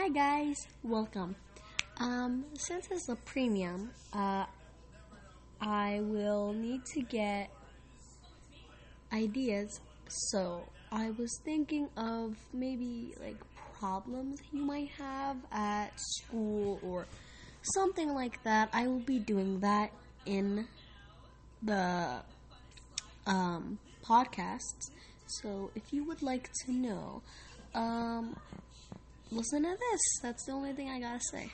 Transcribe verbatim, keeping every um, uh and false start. Hi guys, welcome. Um, since it's a premium, uh, I will need to get ideas, so I was thinking of maybe like problems you might have at school or something like that. I will be doing that in the um, podcasts, so if you would like to know, um, listen to this. That's the only thing I gotta say.